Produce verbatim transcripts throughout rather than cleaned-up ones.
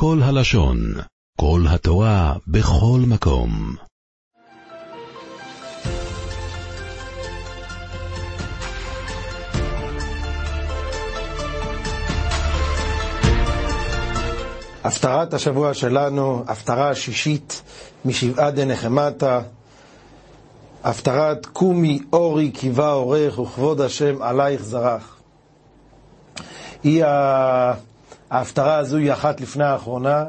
כל הלשון, כל התורה, בכל מקום. הפטרת השבוע שלנו, הפטרה השישית משבעה דנחמתא, הפטרת קומי אורי כי בא אורך וכבוד השם עלייך זרח. היא ההפטרה הזו היא אחת לפני האחרונה.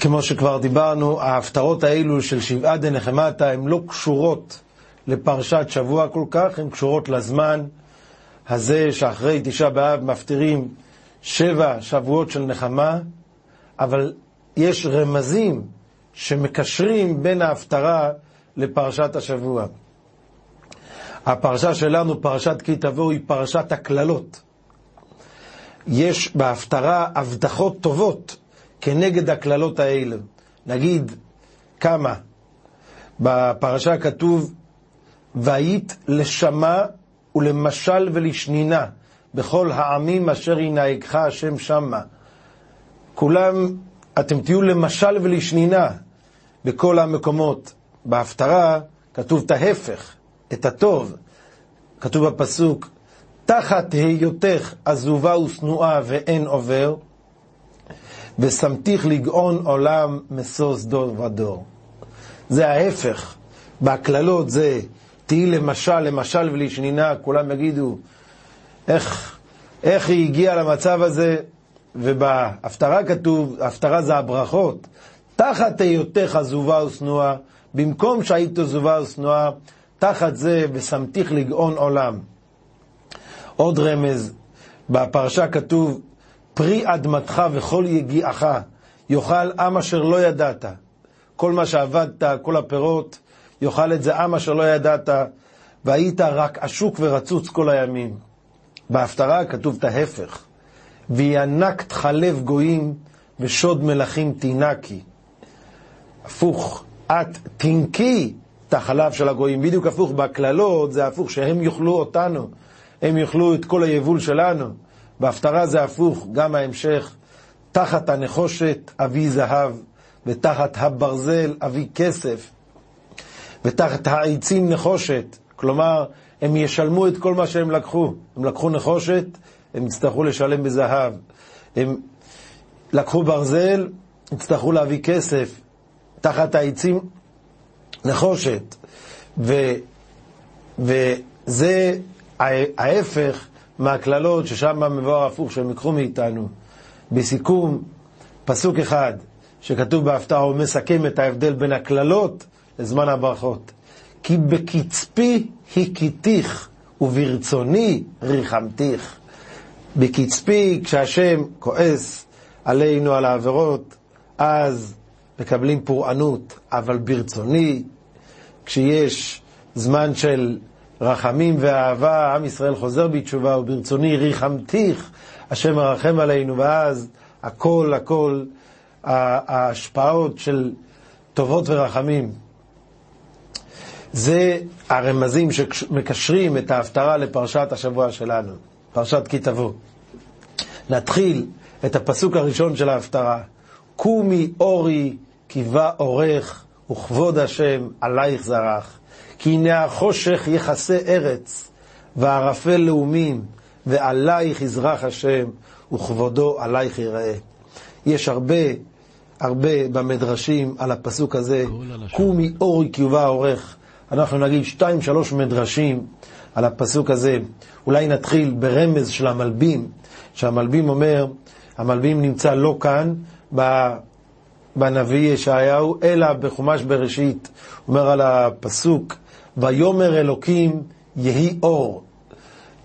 כמו שכבר דיברנו, ההפטרות האלו של שבעה דנחמתא הן לא קשורות לפרשת שבוע כל כך, הן קשורות לזמן הזה שאחרי תשעה באב מפטירים שבע שבועות של נחמה, אבל יש רמזים שמקשרים בין ההפטרה לפרשת השבוע. הפרשה שלנו, פרשת כי תבוא, היא פרשת הקללות. יש בהפטרה הבטחות טובות כנגד הקללות האלה. נגיד כמה. בפרשה כתוב, והיית לשמה ולמשל ולשנינה בכל העמים אשר ינהגך השם שמה. כולם, אתם תהיו למשל ולשנינה בכל המקומות. בהפטרה כתוב את ההפך, את הטוב. כתוב בפסוק, תחת היותך עזובה ושנואה ואין עובר, ושמתיך לגאון עולם מסוס דור ודור. זה ההפך. בהקללות זה תהי למשל, למשל ולשנינה. כולם יגידו, איך, איך היא הגיעה למצב הזה? ובהפטרה כתוב, ההפטרה זה הברכות, תחת היותך עזובה ושנואה, במקום שהיית עזובה ושנואה, תחת זה ושמתיך לגאון עולם. עוד רמז, בפרשה כתוב, פרי אדמתך וכל יגיעך, יאכל עם אשר לא ידעת. כל מה שעבדת, כל הפירות, יאכל את זה עם אשר לא ידעת, והיית רק עשוק ורצוץ כל הימים. בהפטרה כתוב את ההפך, וינקת חלב גויים ושוד מלכים תינקי. הפוך, את תינקי את החלב של הגויים. בדיוק הפוך, בהקללות זה הפוך, שהם יאכלו אותנו, הם יאכלו את כל היבול שלנו. בהפטרה זה הפוך, גם ההמשך, תחת הנחושת אבי זהב, ותחת הברזל אבי כסף, ותחת העצים נחושת. כלומר, הם ישלמו את כל מה שהם לקחו. הם לקחו נחושת, הם יצטרכו לשלם בזהב. הם לקחו ברזל, יצטרכו להביא כסף. תחת העצים נחושת. ו, וזה ההפך מהקללות ששם מבואר הפוך שהם יקחו מאיתנו. בסיכום, פסוק אחד שכתוב בהפטרה, הוא מסכם את ההבדל בין הקללות לזמן הברכות. כי בקצפי היקיתיך וברצוני ריחמתיך. בקצפי, כשהשם כועס עלינו על העבירות, אז מקבלים פורענות. אבל ברצוני, כשיש זמן של רחמים ואהבה, עם ישראל חוזר בתשובה, וברצוני ריחמתיך, השם מרחם עלינו, ואז הכל הכל ההשפעות של טובות ורחמים. זה הרמזים שמקשרים את ההפטרה לפרשת השבוע שלנו, פרשת כי תבוא. נתחיל את הפסוק הראשון של ההפטרה, קומי אורי כי בא אורך וכבוד השם עלייך זרח, כי הנה החושך יכסה ארץ וערפל לאומים, ועלייך יזרח השם וכבודו עלייך יראה. יש הרבה הרבה במדרשים על הפסוק הזה, קומי אורי כי בא אורך. אנחנו נגיד שתיים שלוש מדרשים על הפסוק הזה. אולי נתחיל ברמז של המלבים, שהמלבים אומר, המלבים נמצא לא כאן בנביא ישעיהו, אלא בחומש בראשית. אומר על הפסוק, ויאמר אלוקים יהי אור.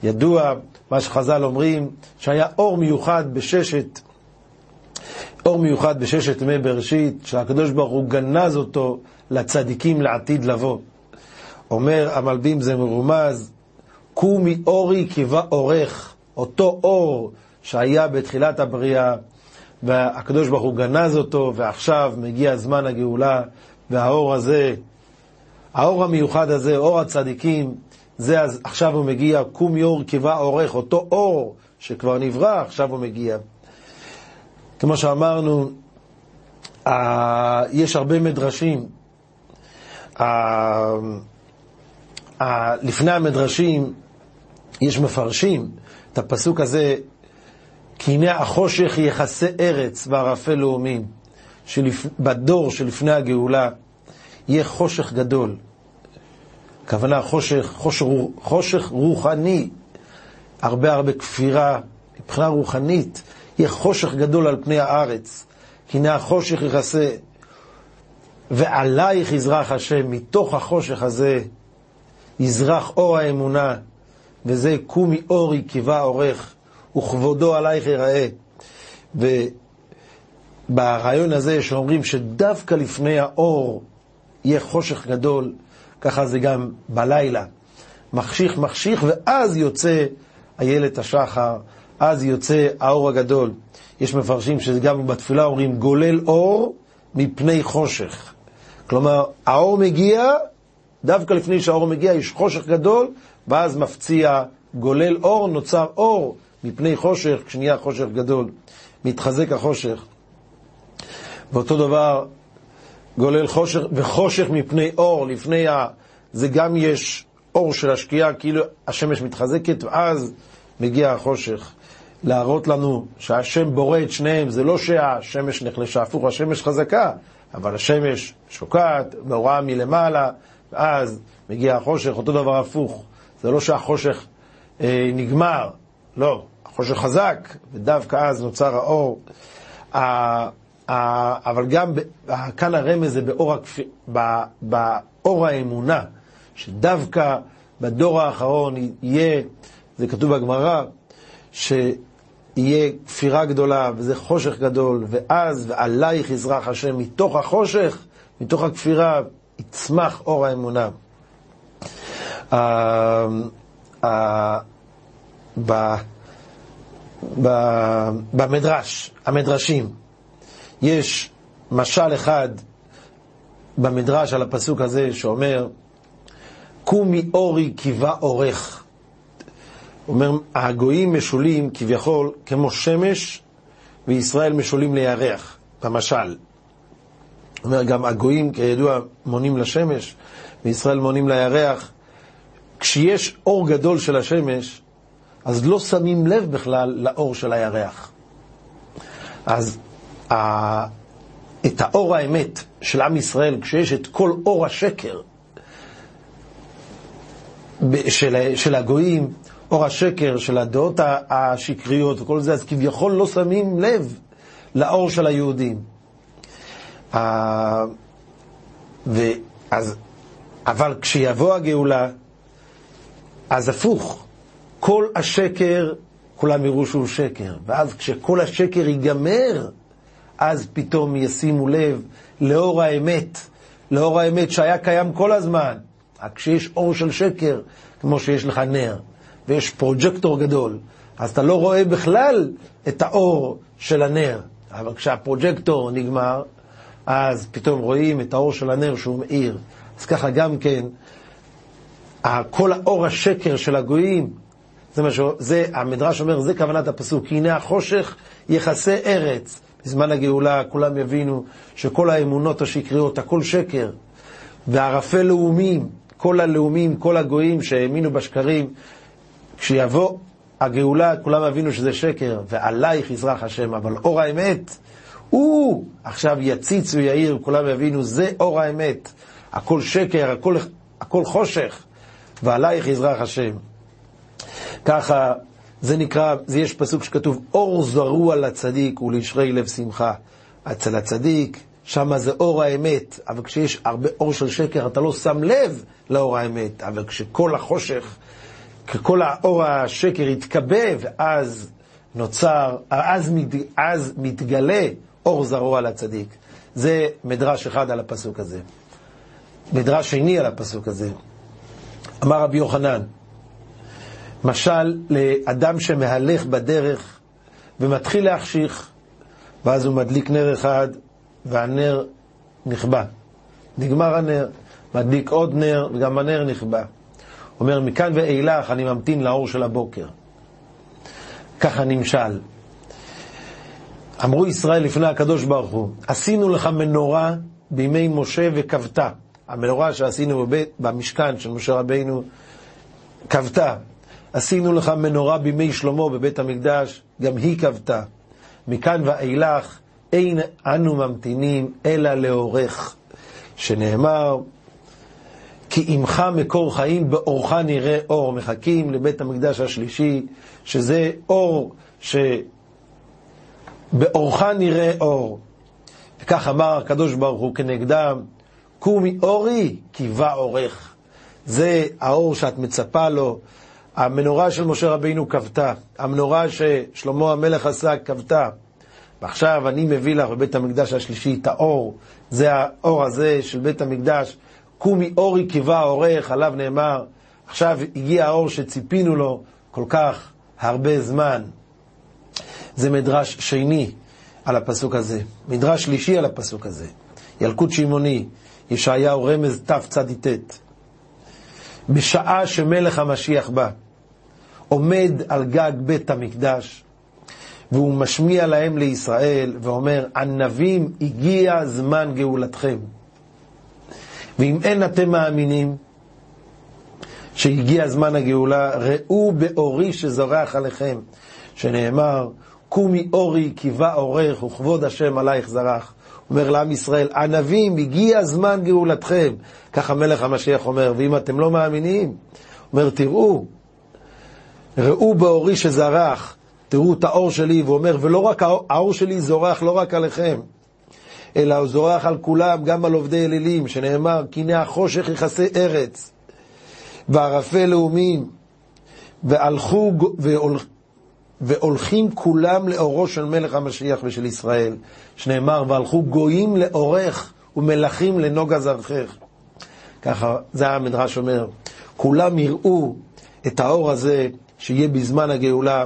ידוע מה שחז"ל אומרים, שהיה אור מיוחד בששת, אור מיוחד בששת ימי בראשית, שהקדוש ברוך הוא גנז אותו לצדיקים לעתיד לבוא. אומר המלבים, זה מרומז, קומי אורי כי בא אורך. אותו אור שהיה בתחילת הבריאה, והקדוש ברוך הוא גנז אותו, ועכשיו מגיע זמן הגאולה, והאור הזה, האור המיוחד הזה, אור הצדיקים, זה אז, עכשיו הוא מגיע, קומי אורי כי בא אורך. אותו אור שכבר נברא, עכשיו הוא מגיע. כמו שאמרנו, יש הרבה מדרשים. לפני המדרשים יש מפרשים את הפסוק הזה, כי הנה החושך יחסה ארץ וערפל לאומים, שבדור שלפני הגאולה יהיה חושך גדול. הכוונה חושך, חושך, חושך רוחני, הרבה הרבה כפירה מבחינה רוחנית. יהיה חושך גדול על פני הארץ, כי הנה החושך יחסה, ועלייך יזרח השם, מתוך החושך הזה יזרח אור האמונה, וזה קומי אורי כי תבוא אורך, וכבודו עלייך יראה. וברעיון הזה שאומרים שדווקא לפני האור יהיה חושך גדול, ככה זה גם בלילה, מחשיך מחשיך, ואז יוצא איילת השחר, אז יוצא האור הגדול. יש מפרשים שגם בתפילה אומרים גולל אור מפני חושך, כלומר האור מגיע, דווקא לפני שהאור מגיע יש חושך גדול, ואז מפציע גולל אור, נוצר אור מפני חושך. כשנהיה חושך גדול מתחזק החושך. ואותו דבר גולל חושך וחושך מפני אור, לפני ה... זה גם יש אור של השקיעה, כאילו השמש מתחזקת, ואז מגיע החושך. להראות לנו שהשם בורא את שניהם. זה לא שהשמש נחלשה, הפוך, השמש חזקה, אבל השמש שוקעת, מאורה מלמעלה, ואז מגיע החושך. אותו דבר הפוך, זה לא שהחושך אה, נגמר, לא, החושך חזק, ודווקא אז נוצר האור. ה... אבל גם כאן הרמז זה באור, באור האמונה, שדווקא בדור האחרון יהיה, זה כתוב בגמרא, שיהיה כפירה גדולה וזה חושך גדול, ואז ועלייך יזרח השם, מתוך החושך, מתוך הכפירה יצמח אור האמונה. במדרש, המדרשים יש משל אחד במדרש על הפסוק הזה שאומר קומי אורי כי תבוא אורך. אומר הגויים משולים כביכול כמו שמש, וישראל משולים לירח במשל. אומר גם הגויים כידוע מונים לשמש, וישראל מונים לירח. כשיש אור גדול של השמש אז לא שמים לב בכלל לאור של הירח. אז את האור האמת של עם ישראל, כשיש את כל אור השקר של, של הגויים, אור השקר של הדעות השקריות וכל זה, אז כביכול לא שמים לב לאור של היהודים. ואז, אבל כשיבוא הגאולה אז הפוך, כל השקר כולם יראו שהוא שקר, ואז כשכל השקר ייגמר אז פתאום ישימו לב לאור האמת, לאור האמת שהיה קיים כל הזמן. כשיש אור של שקר, כמו שיש לך נר ויש פרוג'קטור גדול, אז אתה לא רואה בכלל את האור של הנר, אבל כשהפרוג'קטור נגמר אז פתאום רואים את האור של הנר שהוא מאיר. אז ככה גם כן כל האור השקר של הגויים, זה מה שהמדרש אומר, זה כוונת הפסוק, כי הנה החושך יחסה ארץ. בזמן הגאולה כולם יבינו שכל האמונות השקריות, הכל שקר, וערפל לאומים, כל הלאומים, כל הגויים שהאמינו בשקרים, כשיבוא הגאולה כולם יבינו שזה שקר, ועלייך יזרח השם. אבל אור האמת הוא עכשיו יציץ ויעיר, כולם יבינו זה אור האמת, הכל שקר, הכל, הכל חושך, ועלייך יזרח השם. ככה זה נקרא, זה יש פסוק שכתוב אור זרוע לצדיק ולישרי לב שמחה. אצל הצדיק שמה זה אור האמת, אבל כשיש הרבה אור של שקר אתה לא שם לב לאור האמת, אבל כשכל החושך, כל האור השקר יתקבע, ואז נוצר, אז, מת, אז מתגלה אור זרוע לצדיק. זה מדרש אחד על הפסוק הזה. מדרש שני על הפסוק הזה, אמר רבי יוחנן, משל לאדם שמהלך בדרך ומתחיל להחשיך, ואז הוא מדליק נר אחד והנר נכבה, נגמר הנר, מדליק עוד נר וגם הנר נכבה. אומר, מכאן ואילך אני ממתין לאור של הבוקר. ככה נמשל. אמרו ישראל לפני הקדוש ברוך הוא, עשינו לך מנורה בימי משה וכבתה. המנורה שעשינו במשכן של משה רבינו כבתה. עשינו לך מנורה בימי שלמה בבית המקדש, גם היא כבתה. מכאן ואילך אין אנו ממתינים אלא לאורך, שנאמר כי עמך מקור חיים, באורך נראה אור. מחכים לבית המקדש השלישי, שזה אור שבאורך נראה אור. וכך אמר הקדוש ברוך הוא כנגדם, קומי אורי כי בא אורך. זה האור שאת מצפה לו. המנורה של משה רבינו כבתה, המנורה ששלמה המלך עשה כבתה, ועכשיו אני מביא לך בבית המקדש השלישי את האור. זה האור הזה של בית המקדש, קומי אורי כי בא אורך, עליו נאמר עכשיו הגיע האור שציפינו לו כל כך הרבה זמן. זה מדרש שני על הפסוק הזה. מדרש שלישי על הפסוק הזה, ילקוט שמעוני, ישעיהו רמז תף צדיתת, בשעה שמלך המשיח בא, עומד על גג בית המקדש, והוא משמיע להם לישראל ואומר, ענבים הגיע זמן גאולתכם. ואם אין אתם מאמינים שהגיע זמן הגאולה, ראו באורי שזורח עליכם, שנאמר, קומי אורי כי בא אורך וכבוד השם עלייך זרח. אומר לעם ישראל, ענבים הגיע זמן גאולתכם. כך המלך המשיח אומר, ואם אתם לא מאמינים, אומר תראו, ראו באורי שזרח, תראו את האור שלי. ואומר, ולא רק האור שלי זורח, לא רק עליכם, אלא הוא זורח על כולם, גם על עובדי אלילים, שנאמר, כי החושך יכסה ארץ, וערפי לאומים, והלכו והולכו, והולכים כולם לאורו של מלך המשיח ושל ישראל, שנאמר, והלכו גויים לאורך ומלכים לנוגה זרחך. ככה זה המדרש אומר, כולם יראו את האור הזה שיהיה בזמן הגאולה,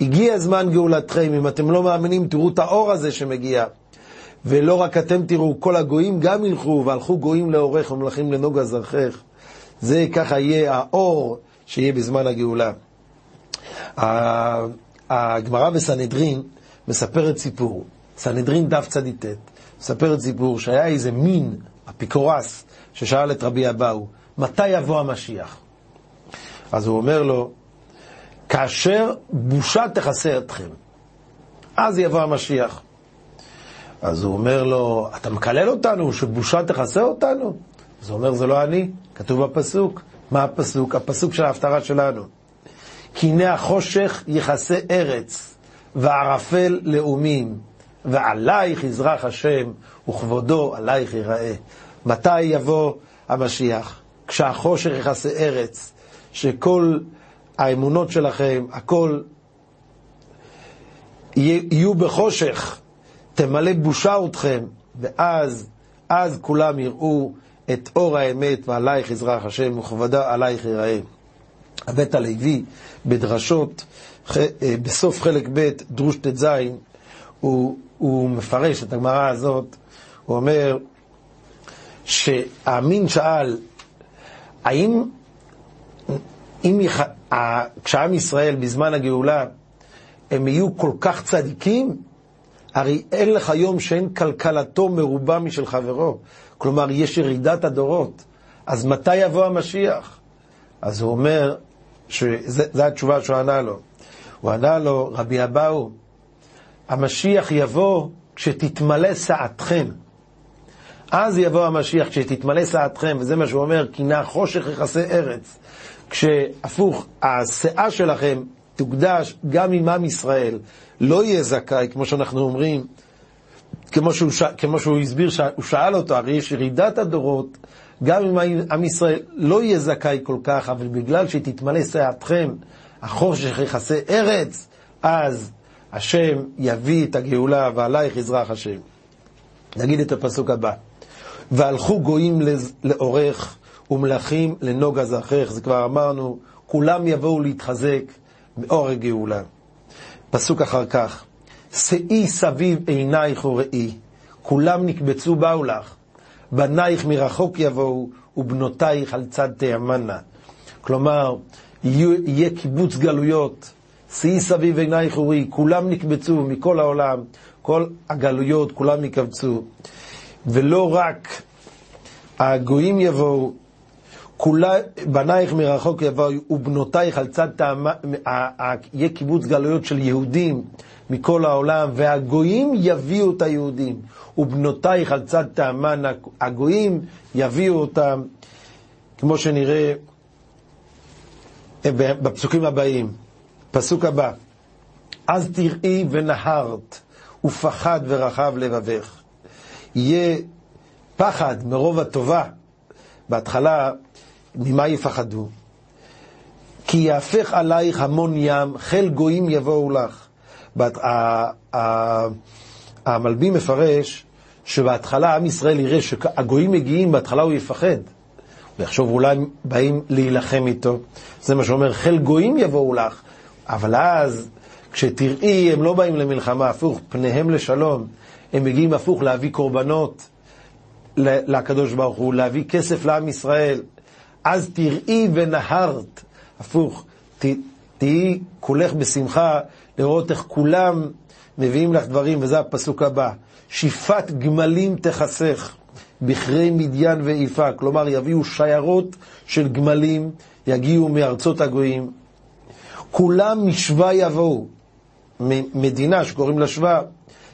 והגיע זמן גאולתכם. אם אתם לא מאמינים, תראו את האור הזה שמגיע, ולא רק אתם תראו, כל הגויים גם ילכו, והלכו גויים לאורך ומלכים לנוגה זרחך. זה ככה יהיה האור שיהיה בזמן הגאולה. הגמרא בסנהדרין מספרת סיפור, סנהדרין דף צדיתת, מספרת סיפור שהיה איזה מין אפיקורס ששאל את רבי אבאו, מתי יבוא המשיח? אז הוא אומר לו, כאשר בושה תכסה אתכם, אז יבוא המשיח. אז הוא אומר לו, אתה מקלל אותנו שבושה תכסה אותנו? אז הוא אומר, זה לא אני, כתוב בפסוק. מה הפסוק? הפסוק של ההפטרה שלנו, כי החושך יכסה ארץ, וערפל לאומים, ועלייך יזרח השם, וכבודו עלייך ייראה. מתי יבוא המשיח? כשהחושך יכסה ארץ, שכל האמונות שלכם, הכל יהיו בחושך, תמלא בושה אתכם, ואז אז כולם יראו את אור האמת, ועלייך יזרח השם, וכבודו עלייך ייראה. הבית הלוי בדרשות בסוף חלק ב' דרוש תז, הוא, הוא מפרש את הגמרא הזאת. הוא אומר שהאמין שאל, האם אם יח, כשעם ישראל בזמן הגאולה הם יהיו כל כך צדיקים? הרי אין לך יום שאין כלכלתו מרובה משל חברו, כלומר יש ירידת הדורות, אז מתי יבוא המשיח? אז הוא אומר, שזו התשובה שהוא ענה לו. הוא ענה לו, רבי אבאו, המשיח יבוא כשתתמלא סעתכם. אז יבוא המשיח כשתתמלא סעתכם, וזה מה שהוא אומר, כי נא חושך יכסה ארץ. כשהפוך, הסעה שלכם תוקדש גם עם עם ישראל, לא יהיה זכאי, כמו שאנחנו אומרים, כמו שהוא, כמו שהוא הסביר, הוא שאל אותו, הרי יש ירידת הדורות, גם אם עם ישראל לא יהיה זכאי כל כך, אבל בגלל שתתמלא סעתכם, החושך יכסה ארץ, אז השם יביא את הגאולה, ועלייך יזרח השם. נגיד את הפסוק הבא, והלכו גויים לאורך ומלכים לנוגה זרחך. זה כבר אמרנו, כולם יבואו להתחזק מאור הגאולה. פסוק אחר כך, שאי סביב עינייך וראי, כולם נקבצו באו לך, בנייך מרחוק יבואו, ובנותייך על צד תימנה. כלומר, יהיה קיבוץ גלויות, שאי סביב עיני חורי, כולם נקבצו מכל העולם, כל הגלויות, כולם יקבצו. ולא רק הגויים יבואו, כולה, בנייך מרחוק יבואו, ובנותייך על צד תאמה, יהיה קיבוץ גלויות של יהודים מכל העולם, והגויים יביאו את היהודים, ובנותייך על צד תאמן, הגויים יביאו אותם, כמו שנראה בפסוקים הבאים. פסוק הבא, אז תראי ונהרת, ופחד ורחב לבבך. יהיה פחד מרוב הטובה. בהתחלה, ממה יפחדו? כי יהפך עלייך המון ים, חיל גויים יבואו לך. בת, ה, ה, המלבים מפרש שבהתחלה עם ישראל יראה שהגויים מגיעים, בהתחלה הוא יפחד, ויחשוב אולי באים להילחם איתו. זה מה שאומר, חיל גויים יבואו לך. אבל אז כשתראי, הם לא באים למלחמה, הפוך, פניהם לשלום. הם מגיעים הפוך, להביא קורבנות לקדוש ברוך הוא, להביא כסף לעם ישראל. אז תראי ונהרת, הפוך, ת, תהי כולך בשמחה, לראות איך כולם מביאים לך דברים. וזה הפסוק הבא, שיפת גמלים תחסך, בכרי מדיין ואיפה. כלומר יביאו שיירות של גמלים, יגיעו מארצות הגויים, כולם משווה יבואו, מדינה שקוראים לה שווה.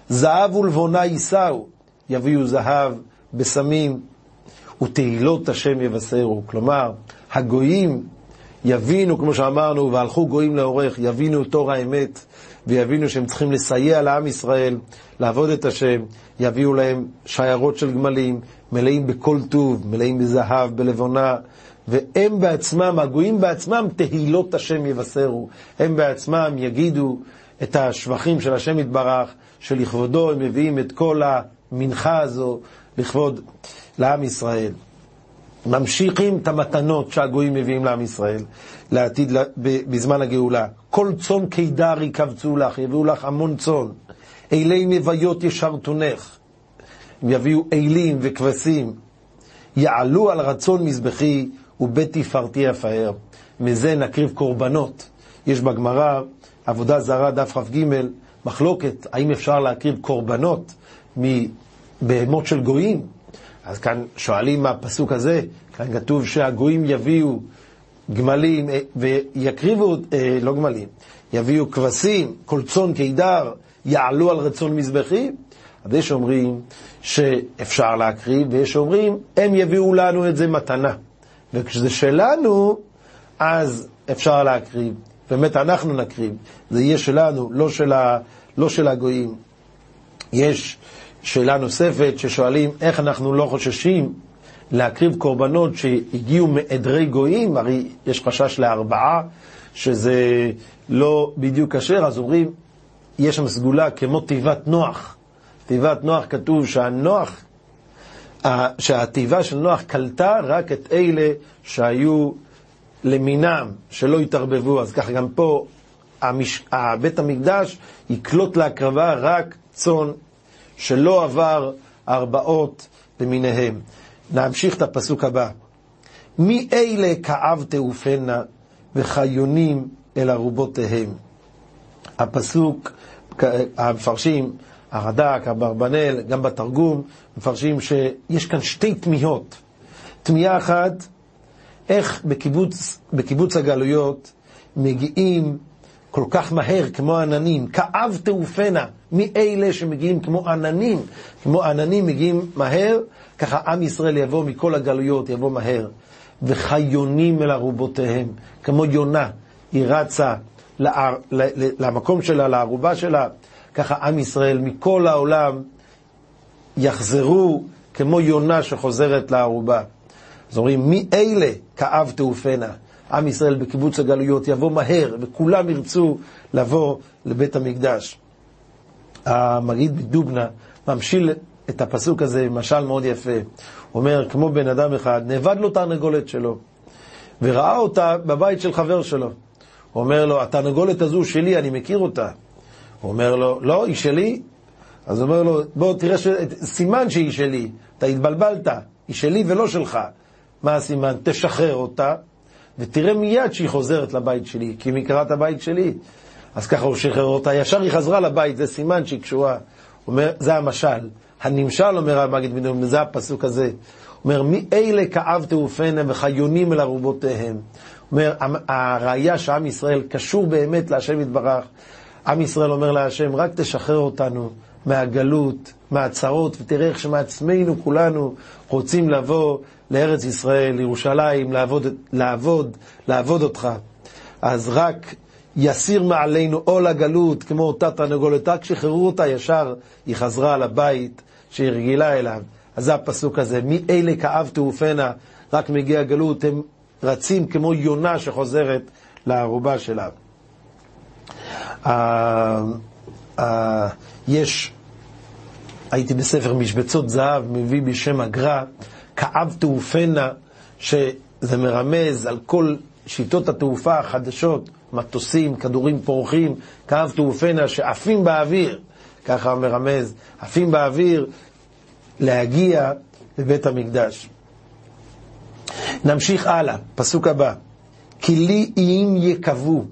זהב ולבונה יישאו, יביאו זהב בסמים, ותהילות השם יבשרו. כלומר הגויים יבינו, כמו שאמרנו, והלכו גויים לאורך, יבינו תור האמת, ויבינו שהם צריכים לסייע לעם ישראל, לעבוד את השם. יביאו להם שיירות של גמלים, מלאים בכל טוב, מלאים בזהב, בלבונה, והם בעצמם, הגויים בעצמם, תהילות השם יבשרו. הם בעצמם יגידו את השבחים של השם יתברך, שלכבודו הם מביאים את כל המנחה הזו, לכבוד לעם ישראל. ממשיכים את המתנות שהגויים מביאים לעם ישראל לעתיד, בזמן הגאולה. כל צאן קידר יקבצו לך, יביאו לך המון צאן. אילי נוויות ישרתונך, יביאו אילים וכבשים. יעלו על רצון מזבחי, ובית תפארתי אפאר. מזה נקריב קורבנות. יש בגמרא עבודה זרה דף ח"ג מחלוקת, האם אפשר להקריב קורבנות מבהמות של גויים? אז כאן שואלים מה הפסוק הזה. כאן כתוב שהגויים יביאו גמלים ויקריבו, אה, לא גמלים, יביאו כבשים, כל צאן קידר, יעלו על רצון מזבחי. אז יש אומרים שאפשר להקריב, ויש אומרים הם יביאו לנו את זה מתנה, וכשזה שלנו אז אפשר להקריב. באמת אנחנו נקריב, זה יהיה שלנו, לא של, ה, לא של הגויים. יש שאלה נוספת ששואלים, איך אנחנו לא חוששים להקריב קורבנות שהגיעו מעדרי גויים? הרי יש חשש לארבעה, שזה לא בדיוק כשר. אז אומרים, יש שם סגולה כמו תיבת נוח. תיבת נוח, כתוב שהנוח, שהתיבה של נוח קלטה רק את אלה שהיו למינם, שלא יתערבבו. אז ככה גם פה המש... בית המקדש יקלוט להקרבה רק צאן שלא עבר ארבעות למיניהם. נמשיך את הפסוק הבא, מי אלה כאב תעופנה וחיונים אל ארובותיהם. הפסוק, המפרשים, הרד"ק, אברבנאל, גם בתרגום מפרשים שיש כאן שתי תמיהות. תמיהה אחת, איך בקיבוץ, בקיבוץ הגלויות מגיעים כל כך מהר כמו עננים, כאב תעופנה, מאלה שמגיעים כמו עננים, כמו עננים מגיעים מהר, ככה עם ישראל יבוא מכל הגלויות, יבוא מהר. וחיונים אל ארובותיהם, כמו יונה, היא רצה לער, למקום שלה, לערובה שלה, ככה עם ישראל מכל העולם יחזרו כמו יונה שחוזרת לערובה. אז אומרים, מי אלה כאב תעופנה? עם ישראל בקיבוץ הגלויות יבוא מהר, וכולם ירצו לבוא לבית המקדש. המגיד בדובנה ממשיל את הפסוק הזה, משל מאוד יפה. הוא אומר, כמו בן אדם אחד, נאבד לו תרנגולת שלו, וראה אותה בבית של חבר שלו. הוא אומר לו, התרנגולת הזו שלי, אני מכיר אותה. הוא אומר לו, לא, היא שלי. אז הוא אומר לו, בוא תראה, ש... סימן שהיא שלי, אתה התבלבלת, היא שלי ולא שלך. מה הסימן? תשחרר אותה, ותראה מיד שהיא חוזרת לבית שלי, כי היא מכירה את הבית שלי. אז ככה הוא שחרר אותה, ישר היא חזרה לבית, זה סימן שהיא קשורה. אומר, זה המשל, הנמשל, אומר המגיד בן יהודה, זה הפסוק הזה. אומר, מי אלה כאב תעופנה וחיונים אל ארובותיהם. אומר, הראיה שעם ישראל קשור באמת להשם יתברך. עם ישראל אומר להשם, רק תשחרר אותנו מהגלות, מהצרות, ותראה איך שמעצמנו כולנו רוצים לבוא לארץ ישראל, לירושלים, לעבוד, לעבוד, לעבוד אותך. אז רק יסיר מעלינו עול הגלות, כמו אותה תרנגולת, רק שחררו אותה ישר, היא חזרה לבית שהיא רגילה אליו. אז זה הפסוק הזה, מי אלה כאב תעופנה, רק מגיע הגלות, הם רצים כמו יונה שחוזרת לערובה שלה. יש, הייתי בספר משבצות זהב, מביא בשם הגר"א, כאב תעופנה, שזה מרמז על כל שיטות התעופה החדשות, מטוסים, כדורים פורחים, כאב תעופנה שעפים באוויר, ככה מרמז, עפים באוויר, להגיע לבית המקדש. נמשיך הלאה, פסוק הבא, כי לי איים יקבו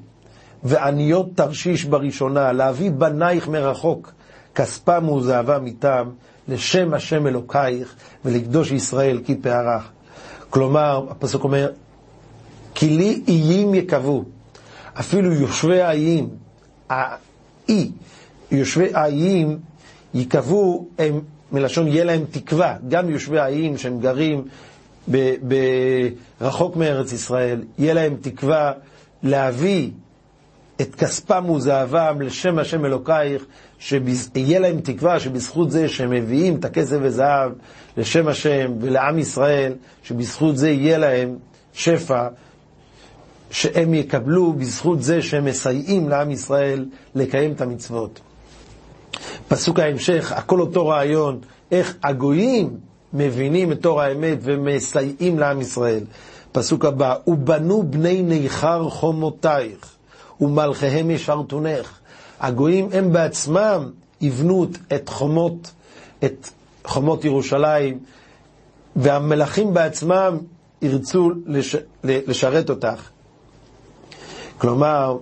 ועניות תרשיש בראשונה, להביא בנייך מרחוק, כספם וזהבם איתם, לשם השם אלוקייך ולקדוש ישראל כי תברך. כלומר, הפסוק אומר, כי לי איים יקבו, אפילו יושבי האיים, האי, יושבי האיים יקבו, הם מלשון יהיה להם תקווה, גם יושבי האיים שהם גרים ברחוק מארץ ישראל, יהיה להם תקווה להביא את כספם וזהבם לשם השם אלוקייך, שיהיה להם תקווה שבזכות זה שהם מביאים את הכסף וזהב לשם השם ולעם ישראל, שבזכות זה יהיה להם שפע, שהם יקבלו בזכות זה שהם מסייעים לעם ישראל לקיים את המצוות. פסוק ההמשך, הכל אותו רעיון, איך הגויים מבינים את תור האמת ומסייעים לעם ישראל. פסוק הבא, ובנו בני ניכר חומותייך ומלכיהם ישרתונך. הגויים הם בעצמם יבנו את חומות, את חומות ירושלים, והמלכים בעצמם ירצו לש, לשרת אותך. כלומר,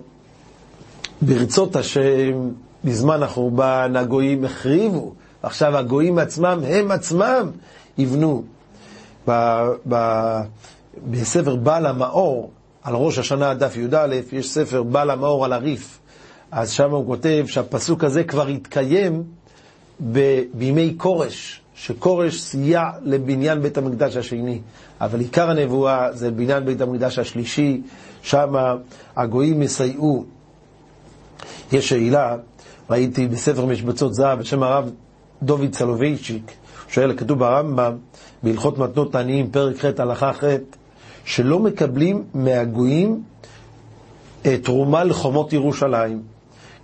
ברצות השם, בזמן החורבן הגויים החריבו, עכשיו הגויים עצמם, הם עצמם יבנו. ב, ב, בספר בעל המאור, על ראש השנה דף י' א', יש ספר בעל המאור על הריף. אז שם הוא כותב שהפסוק הזה כבר התקיים ב- בימי קורש, שקורש סייע לבניין בית המקדש השני. אבל עיקר הנבואה זה בניין בית המקדש השלישי, שם הגויים מסייעו. יש שאלה, ראיתי בספר משבצות זהב, בשם הרב דוד סלובייצ'יק, שואל, כתוב ברמב"ם, בהלכות מתנות עניים, פרק ח' הלכה ח', שלא מקבלים מהגויים תרומה לחומות ירושלים,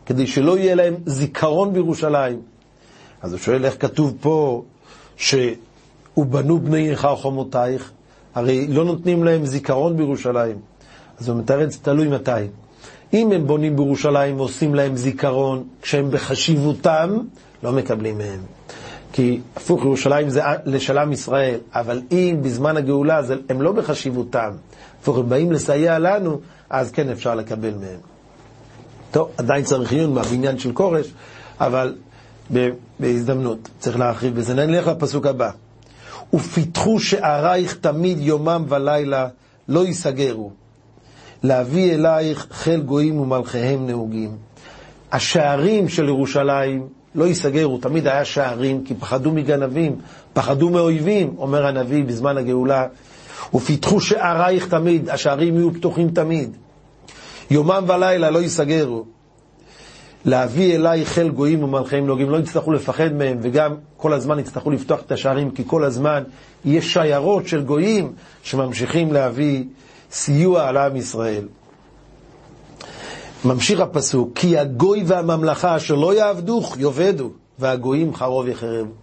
כדי שלא יהיה להם זיכרון בירושלים. אז הוא שואל, איך כתוב פה שבנו בנייך חומותייך, הרי לא נותנים להם זיכרון בירושלים. אז הוא מתרץ, תלוי מתי. אם הם בונים בירושלים ועושים להם זיכרון, כשהם בחשיבותם, לא מקבלים מהם, כי הפוך, ירושלים זה לשלם ישראל. אבל אם בזמן הגאולה הם לא בחשיבותם, הפוך, הם באים לסייע לנו, אז כן אפשר לקבל מהם. טוב, עדיין צריך עיון בבניין של קורש, אבל בהזדמנות צריך להרחיב בזה. נלך לפסוק הבא, ופיתחו שערייך תמיד יומם ולילה לא ייסגרו, להביא אלייך חיל גויים ומלכיהם נהוגים. השערים של ירושלים לא ייסגרו, תמיד היה שערים, כי פחדו מגנבים, פחדו מאויבים, אומר הנביא בזמן הגאולה, ופיתחו שערייך תמיד, השערים יהיו פתוחים תמיד, יומם ולילה לא ייסגרו, להביא אליי חיל גויים ומלכיהם נהוגים. לא יצטרכו לפחד מהם, וגם כל הזמן יצטרכו לפתוח את השערים, כי כל הזמן יש שיירות של גויים שממשיכים להביא סיוע על עם ישראל. ממשיך הפסוק, כי הגוי והממלכה שלא יעבדוך יאבדו, והגויים חרוב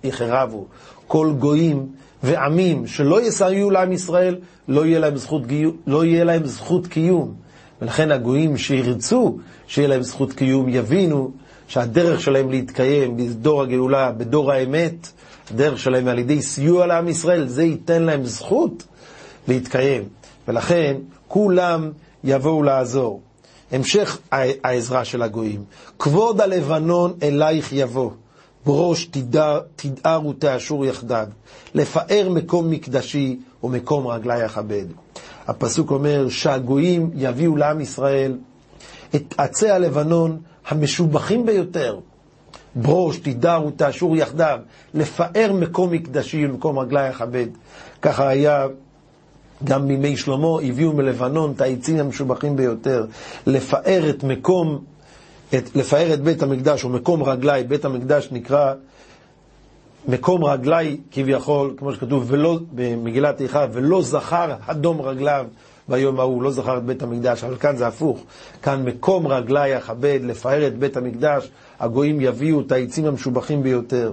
יחרבו. כל גויים ועמים שלא יסייעו לעם ישראל, לא יהיה להם זכות, לא יהיה להם זכות קיום. ולכן הגויים שירצו שיהיה להם זכות קיום, יבינו שהדרך שלהם להתקיים בדור הגאולה, בדור האמת, הדרך שלהם על ידי סיוע לעם ישראל, זה ייתן להם זכות להתקיים, ולכן כולם יבואו לעזור. המשך העזרה של הגויים. כבוד הלבנון אלייך יבוא, בראש תדע, תדער ותאשור יחדיו, לפאר מקום מקדשי ומקום רגלי יכבד. הפסוק אומר שהגויים יביאו לעם ישראל את עצי הלבנון המשובחים ביותר, ברוש תדער ותאשור יחדיו, לפאר מקום מקדשי ומקום רגלי יכבד. ככה היה גם בימי שלמה, הביאו מלבנון את העצים המשובחים ביותר, לפאר את מקום, את, לפאר את בית המקדש ומקום רגלי. בית המקדש נקרא מקום רגלי כביכול, כמו שכתוב ולא, במגילת איכה, ולא זכר אדום רגליו ביום ההוא, לא זכר את בית המקדש. אבל כאן זה הפוך, כאן מקום רגלי יכבד, לפאר את בית המקדש, הגויים יביאו את העצים המשובחים ביותר.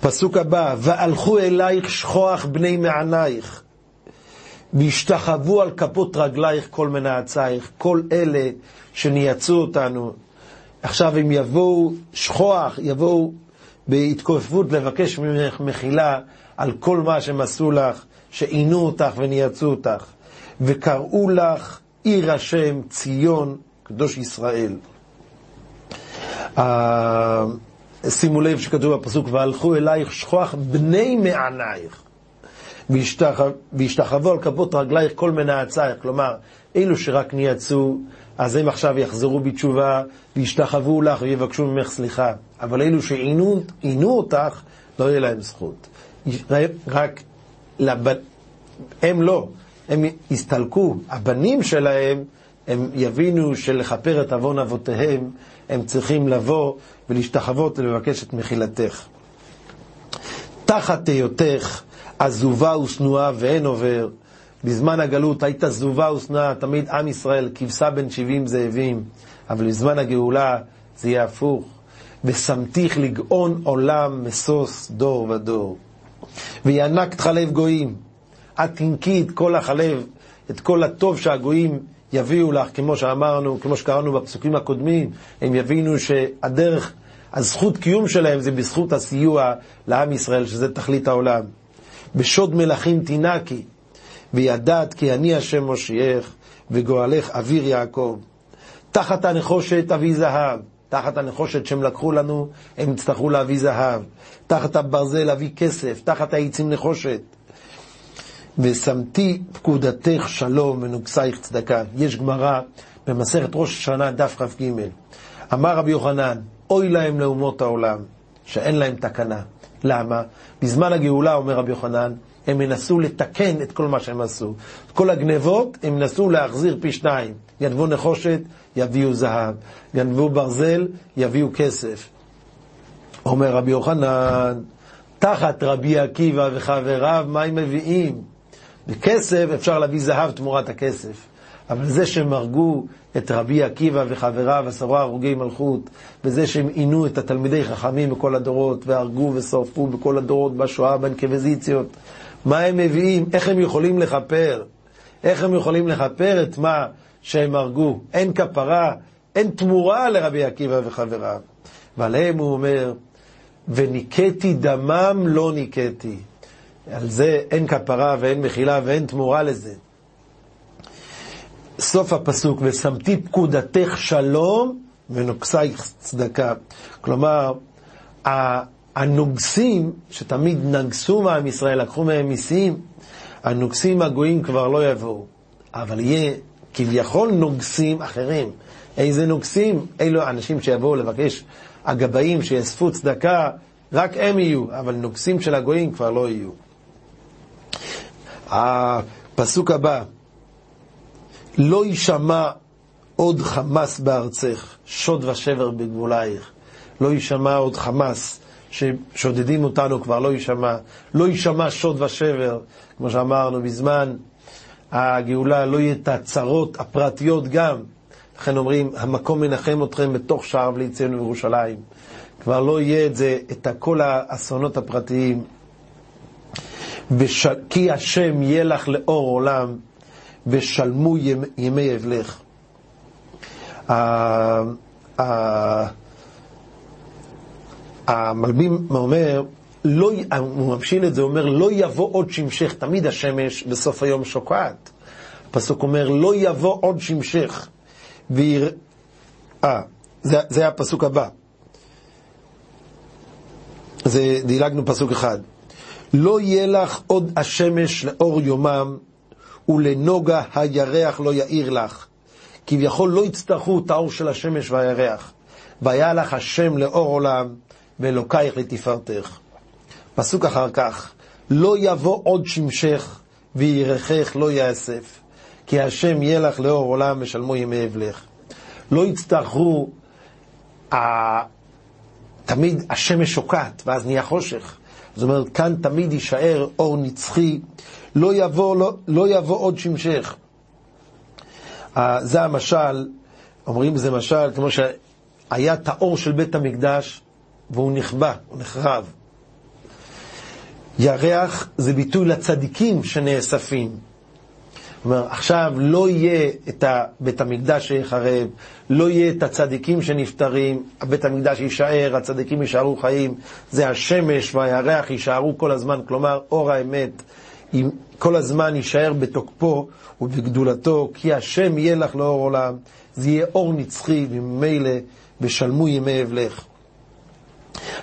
פסוק הבא, והלכו אלייך שכוח בני מענייך, והשתחוו על כפות רגלייך כל מנעצייך. כל אלה שנייצאו אותנו, עכשיו הם יבואו שכוח, יבואו בהתכופפות לבקש ממך מחילה על כל מה שהם עשו לך, שעינו אותך ונייצאו אותך, וקראו לך עיר השם ציון קדוש ישראל. שימו לב שכתוב בפסוק והלכו אלייך שכוח בני מענייך והשתחוו על כפות רגלייך כל מנעצייך, כלומר אלו שרק נייצאו, אז הם עכשיו יחזרו בתשובה והשתחוו לך ויבקשו ממך סליחה. אבל אלו שעינו אותך לא יהיה להם זכות, רק לבנ... הם לא, הם יסתלקו, הבנים שלהם הם יבינו שלחפר את עוון אבותיהם הם צריכים לבוא ולהשתחוות ולבקש את מחילתך. תחת היותך עזובה ושנועה ואין עובר. בזמן הגלות היית עזובה ושנועה, תמיד עם ישראל כבשה בין שבעים זאבים, אבל בזמן הגאולה זה יהיה הפוך, ושמתיך לגאון עולם מסוס דור ודור, וינקת חלב גויים, את תנקי את כל החלב, את כל הטוב שהגויים יביאו לך. כמו שאמרנו, כמו שקראנו בפסוקים הקודמים, הם יבינו שהדרך, הזכות קיום שלהם זה בזכות הסיוע לעם ישראל, שזה תכלית העולם. בשוד מלכים תינקי, וידעת כי אני השם מושיעך וגואלך אביר יעקב. תחת הנחושת אבי זהב, תחת הנחושת שהם לקחו לנו הם יצטרכו להביא זהב, תחת הברזל אבי כסף, תחת העצים נחושת. ושמתי פקודתך שלום ונוגסייך צדקה. יש גמרא במסכת ראש השנה דף כ"ג, אמר רבי יוחנן, אוי להם לאומות העולם שאין להם תקנה. למה? בזמן הגאולה, אומר רבי יוחנן, הם ינסו לתקן את כל מה שהם עשו, כל הגנבות הם ינסו להחזיר פי שניים. גנבו נחושת, יביאו זהב, גנבו ברזל, יביאו כסף. אומר רבי יוחנן, תחת רבי עקיבא וחבריו מה הם מביאים? בכסף אפשר להביא זהב תמורת הכסף, אבל זה שהם הרגו את רבי עקיבא וחבריו עשרה הרוגי מלכות, וזה שהם עינו את התלמידי חכמים בכל הדורות והרגו ושרפו בכל הדורות בשואה באינקוויזיציות, מה הם מביאים? איך הם יכולים לכפר? איך הם יכולים לכפר את מה שהם הרגו? אין כפרה, אין תמורה לרבי עקיבא וחבריו. ועליהם הוא אומר, וניקתי דמם לא ניקתי. על זה אין כפרה ואין מחילה ואין תמורה לזה. סוף הפסוק, ושמתי פקודתך שלום ונוגסייך צדקה. כלומר, הנוגסים שתמיד נגסו מהם ישראל, לקחו מהם מיסים, הנוגסים הגויים כבר לא יבואו, אבל יהיה כביכול נוגסים אחרים. איזה נוגסים? אלו אנשים שיבואו לבקש, הגבאים שיאספו צדקה, רק הם יהיו, אבל נוגסים של הגויים כבר לא יהיו. הפסוק הבא, לא יישמע עוד חמאס בארצך, שוד ושבר בגבולייך. לא יישמע עוד חמאס, ששודדים אותנו כבר לא יישמע. לא יישמע שוד ושבר, כמו שאמרנו בזמן הגאולה, לא יהיה את הצרות הפרטיות גם. לכן אומרים, המקום מנחם אתכם בתוך שער בלי ציון ובירושלים. כבר לא יהיה את זה, את כל האסונות הפרטיים. וש... כי השם יהיה לך לאור עולם, ושלמו ימי, ימי אבלך. המלבים אומר, לא, הוא ממשיל את זה, אומר לא יבוא עוד שמשך. תמיד השמש בסוף היום שוקעת. הפסוק אומר לא יבוא עוד שמשך, ויראה. זה, זה הפסוק הבא. זה דילגנו פסוק אחד. לא יהיה לך עוד השמש לאור יומם, ולנוגה הירח לא יאיר לך. כביכול לא יצטרכו את האור של השמש והירח. והיה לך השם לאור עולם, ואלוקייך לתפארתך. פסוק אחר כך, לא יבוא עוד שמשך, וירחך לא יאסף, כי השם יהיה לך לאור עולם, ושלמו ימי אבלך. לא יצטרכו, תמיד השמש שוקעת, ואז נהיה חושך. זאת אומרת, כאן תמיד יישאר אור נצחי, לא יבוא, לא, לא יבוא עוד שמשך. זה המשל, אומרים זה משל, כמו שהיה תאור של בית המקדש, והוא נכבה, הוא נחרב. ירח זה ביטוי לצדיקים שנאספים. אומר, עכשיו לא יהיה את בית המקדש שיחרב, לא יהיה את הצדיקים שנפטרים, בית המקדש יישאר, הצדיקים יישארו חיים, זה השמש והירח יישארו כל הזמן, כלומר אור האמת כל הזמן יישאר בתוקפו ובגדולתו, כי השם יהיה לך לאור עולם, זה יהיה אור נצחי וממילא בשלמו ימי אבלך.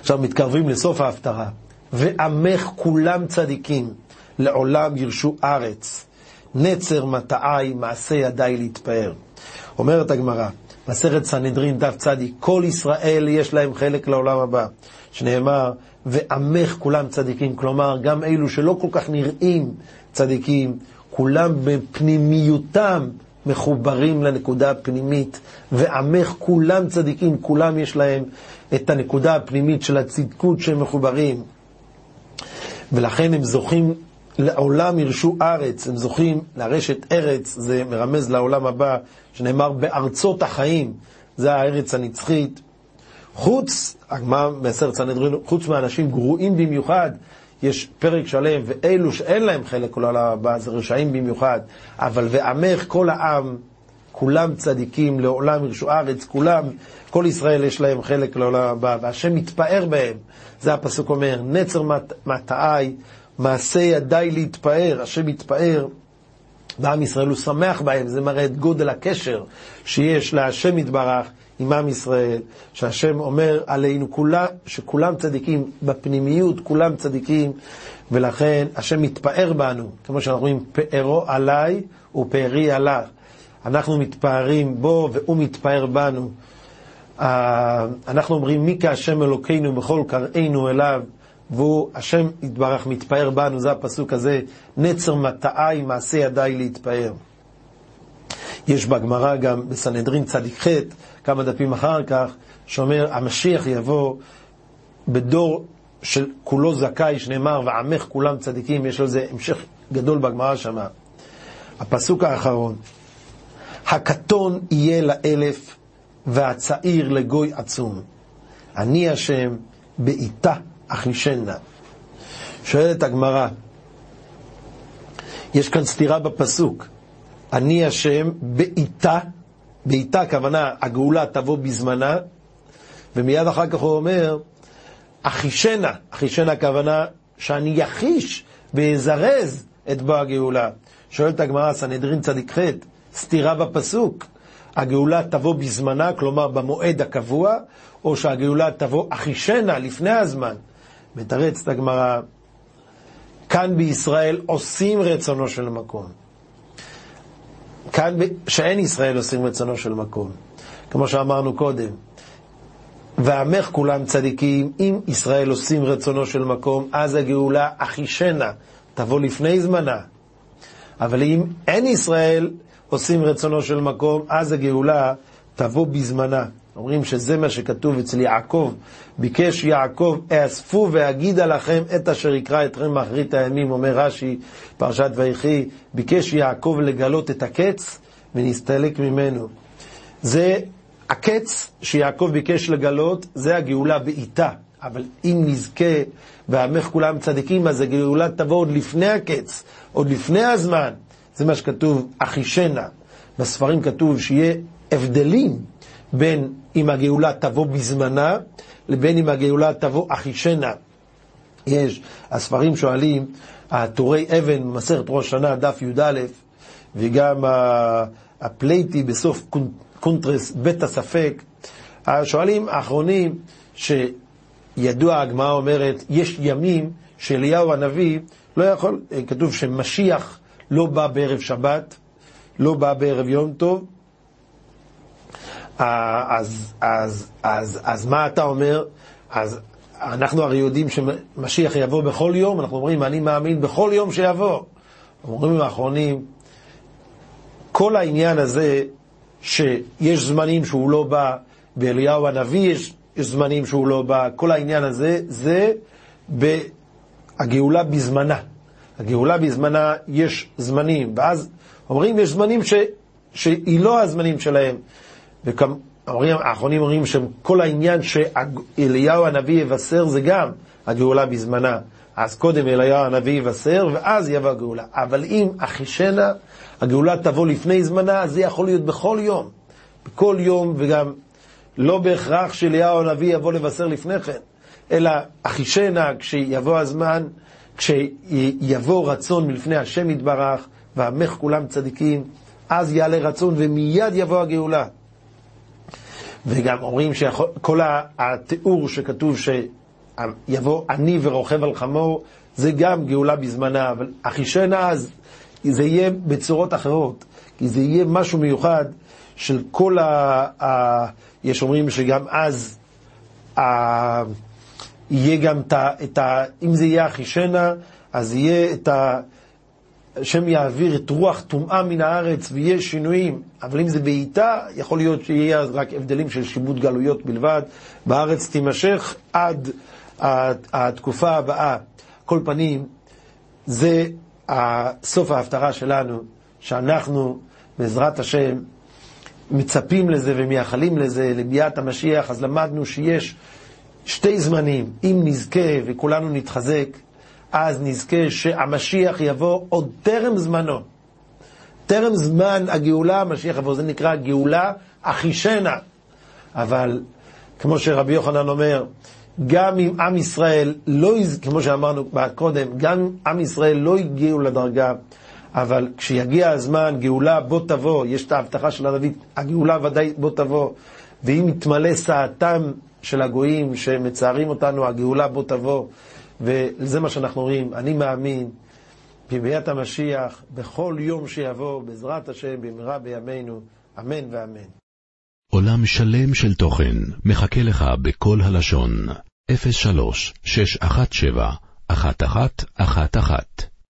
עכשיו מתקרבים לסוף ההפטרה, ועמך כולם צדיקים לעולם ירשו ארץ, נצר מטעי מעשה ידי להתפאר. אומרת הגמרא מסכת סנהדרין דף צדיק, כל ישראל יש להם חלק לעולם הבא, שנאמר ועמך כולם צדיקים, כלומר גם אלו שלא כל כך נראים צדיקים, כולם בפנימיותם מחוברים לנקודה הפנימית, ועמך כולם צדיקים, כולם יש להם את הנקודה הפנימית של הצדקות שהם מחוברים, ולכן הם זוכים לעולם ירשו ארץ, הם זוכים לרשת ארץ, זה מרמז לעולם הבא, שנאמר בארצות החיים, זה הארץ הנצחית. חוץ, הגמרא מסכת סנהדרין, חוץ מאנשים גרועים במיוחד, יש פרק שלם, ואלו שאין להם חלק לעולם הבא, זה רשעים במיוחד, אבל ועמך כל העם, כולם צדיקים, לעולם ירשו ארץ, כולם, כל ישראל יש להם חלק לעולם הבא, והשם מתפאר בהם, זה הפסוק אומר, נצר מטעי, מעשה ידי להתפאר, השם מתפאר, ועם ישראל הוא שמח בהם, זה מראה את גודל הקשר שיש להשם יתברך עם עם ישראל, שהשם אומר עלינו כולה, שכולם צדיקים, בפנימיות כולם צדיקים, ולכן השם מתפאר בנו, כמו שאנחנו רואים, פארו עליי ופארי עליך, אנחנו מתפארים בו והוא מתפאר בנו. אנחנו אומרים מי כהשם אלוקינו בכל קראינו אליו, והוא השם יתברך מתפאר בנו, זה הפסוק הזה, נצר מטעי מעשה ידי להתפאר. יש בגמרא גם בסנהדרין צדיק ח' כמה דפים אחר כך, שאומר המשיח יבוא בדור של כולו זכאי, שנאמר ועמך כולם צדיקים, יש על זה המשך גדול בגמרא שמה. הפסוק האחרון, הקטון יהיה לאלף והצעיר לגוי עצום, אני השם בעיתה אחנישנה. שואלת הגמרא, יש כאן סתירה בפסוק, אני השם בעיתה, בעיתה הכוונה הגאולה תבוא בזמנה, ומיד אחר כך הוא אומר אחישנה, אחישנה הכוונה שאני יחיש ויזרז את בא הגאולה. שואלת הגמרא סנהדרין צדיק ח', סתירה בפסוק, הגאולה תבוא בזמנה, כלומר במועד הקבוע, או שהגאולה תבוא אחישנה לפני הזמן. מתרצת הגמרא, כאן בישראל עושים רצונו של מקום, כאן שאין ישראל עושים רצונו של מקום, כמו שאמרנו קודם, ועמך כולם צדיקים, אם ישראל עושים רצונו של מקום, אז הגאולה אחישנה תבוא לפני זמנה, אבל אם אין ישראל עושים רצונו של מקום, אז הגאולה תבוא בזמנה. אומרים שזה מה שכתוב אצל יעקב, ביקש יעקב, אספו והגידה לכם את אשר יקרא אתכם מאחרית הימים, אומר רש"י פרשת ויחי, ביקש יעקב לגלות את הקץ ונסתלק ממנו. זה הקץ שיעקב ביקש לגלות, זה הגאולה בעיתה, אבל אם נזכה ועמך כולם צדיקים, אז הגאולה תבוא עוד לפני הקץ, עוד לפני הזמן, זה מה שכתוב אחישנה. בספרים כתוב שיהיה הבדלים בין אם הגאולה תבוא בזמנה לבין אם הגאולה תבוא אחישנה. יש הספרים שואלים, התורי אבן מסכת ראש שנה דף י' א', וגם הפלייטי בסוף הקונטרס, בית הספק. השואלים האחרונים שידוע הגמרא אומרת, יש ימים שאליהו הנביא לא יכול, כתוב שמשיח לא בא בערב שבת, לא בא בערב יום טוב. אז, אז, אז, אז מה אתה אומר? אז אנחנו הרי יודעים שמשיח יבוא בכל יום, אנחנו אומרים אני מאמין בכל יום שיבוא. אומרים האחרונים, כל העניין הזה שיש זמנים שהוא לא בא, באליהו הנביא יש, יש זמנים שהוא לא בא, כל העניין הזה זה הגאולה בזמנה. הגאולה בזמנה יש זמנים, ואז אומרים יש זמנים ש, שהיא לא הזמנים שלהם. האחרונים אומרים שכל העניין שאליהו הנביא יבשר זה גם הגאולה בזמנה. אז קודם אליהו הנביא יבשר ואז יבוא הגאולה. אבל אם אחישנה הגאולה תבוא לפני זמנה, זה יכול להיות בכל יום, בכל יום, וגם לא בהכרח שאליהו הנביא יבוא לבשר לפני כן, אלא אחישנה כשיבוא הזמן, כשיבוא רצון מלפני השם יתברך ועמך כולם צדיקים, אז יעלה רצון ומיד יבוא הגאולה. וגם אומרים שכל התיאור שכתוב שיבוא אני ורוכב על חמור, זה גם גאולה בזמנה, אבל אחישנה אז זה יהיה בצורות אחרות, כי זה יהיה משהו מיוחד של כל ה... ה... יש אומרים שגם אז ה... יהיה גם את ה... את ה... אם זה יהיה אחישנה, אז יהיה את ה... השם יעביר את רוח טומאה מן הארץ ויהיה שינויים, אבל אם זה בעיתה, יכול להיות שיהיה רק הבדלים של שיבוד גלויות בלבד, בארץ תימשך עד התקופה הבאה. כל פנים, זה סוף ההפטרה שלנו, שאנחנו בעזרת השם מצפים לזה ומייחלים לזה, לביאת המשיח. אז למדנו שיש שתי זמנים, אם נזכה וכולנו נתחזק, אז נזכה שהמשיח יבוא עוד טרם זמנו, טרם זמן הגאולה המשיח יבוא, זה נקרא גאולה אחישנה. אבל כמו שרבי יוחנן אומר, גם אם עם ישראל לא, כמו שאמרנו קודם, גם אם עם ישראל לא הגיעו לדרגה, אבל כשיגיע הזמן גאולה בוא תבוא, יש את ההבטחה של הנביא, הגאולה ודאי בוא תבוא, ואם יתמלא סעתם של הגויים שמצערים אותנו, הגאולה בוא תבוא. וזה מה שאנחנו רואים, אני מאמין בביאת המשיח בכל יום שיבוא, בעזרת השם במהרה בימינו, אמן ואמן. עולם שלם של תוכן מחכה לך בכל הלשון, אפס שלוש שש אחת שבע אחת אחת אחת אחת.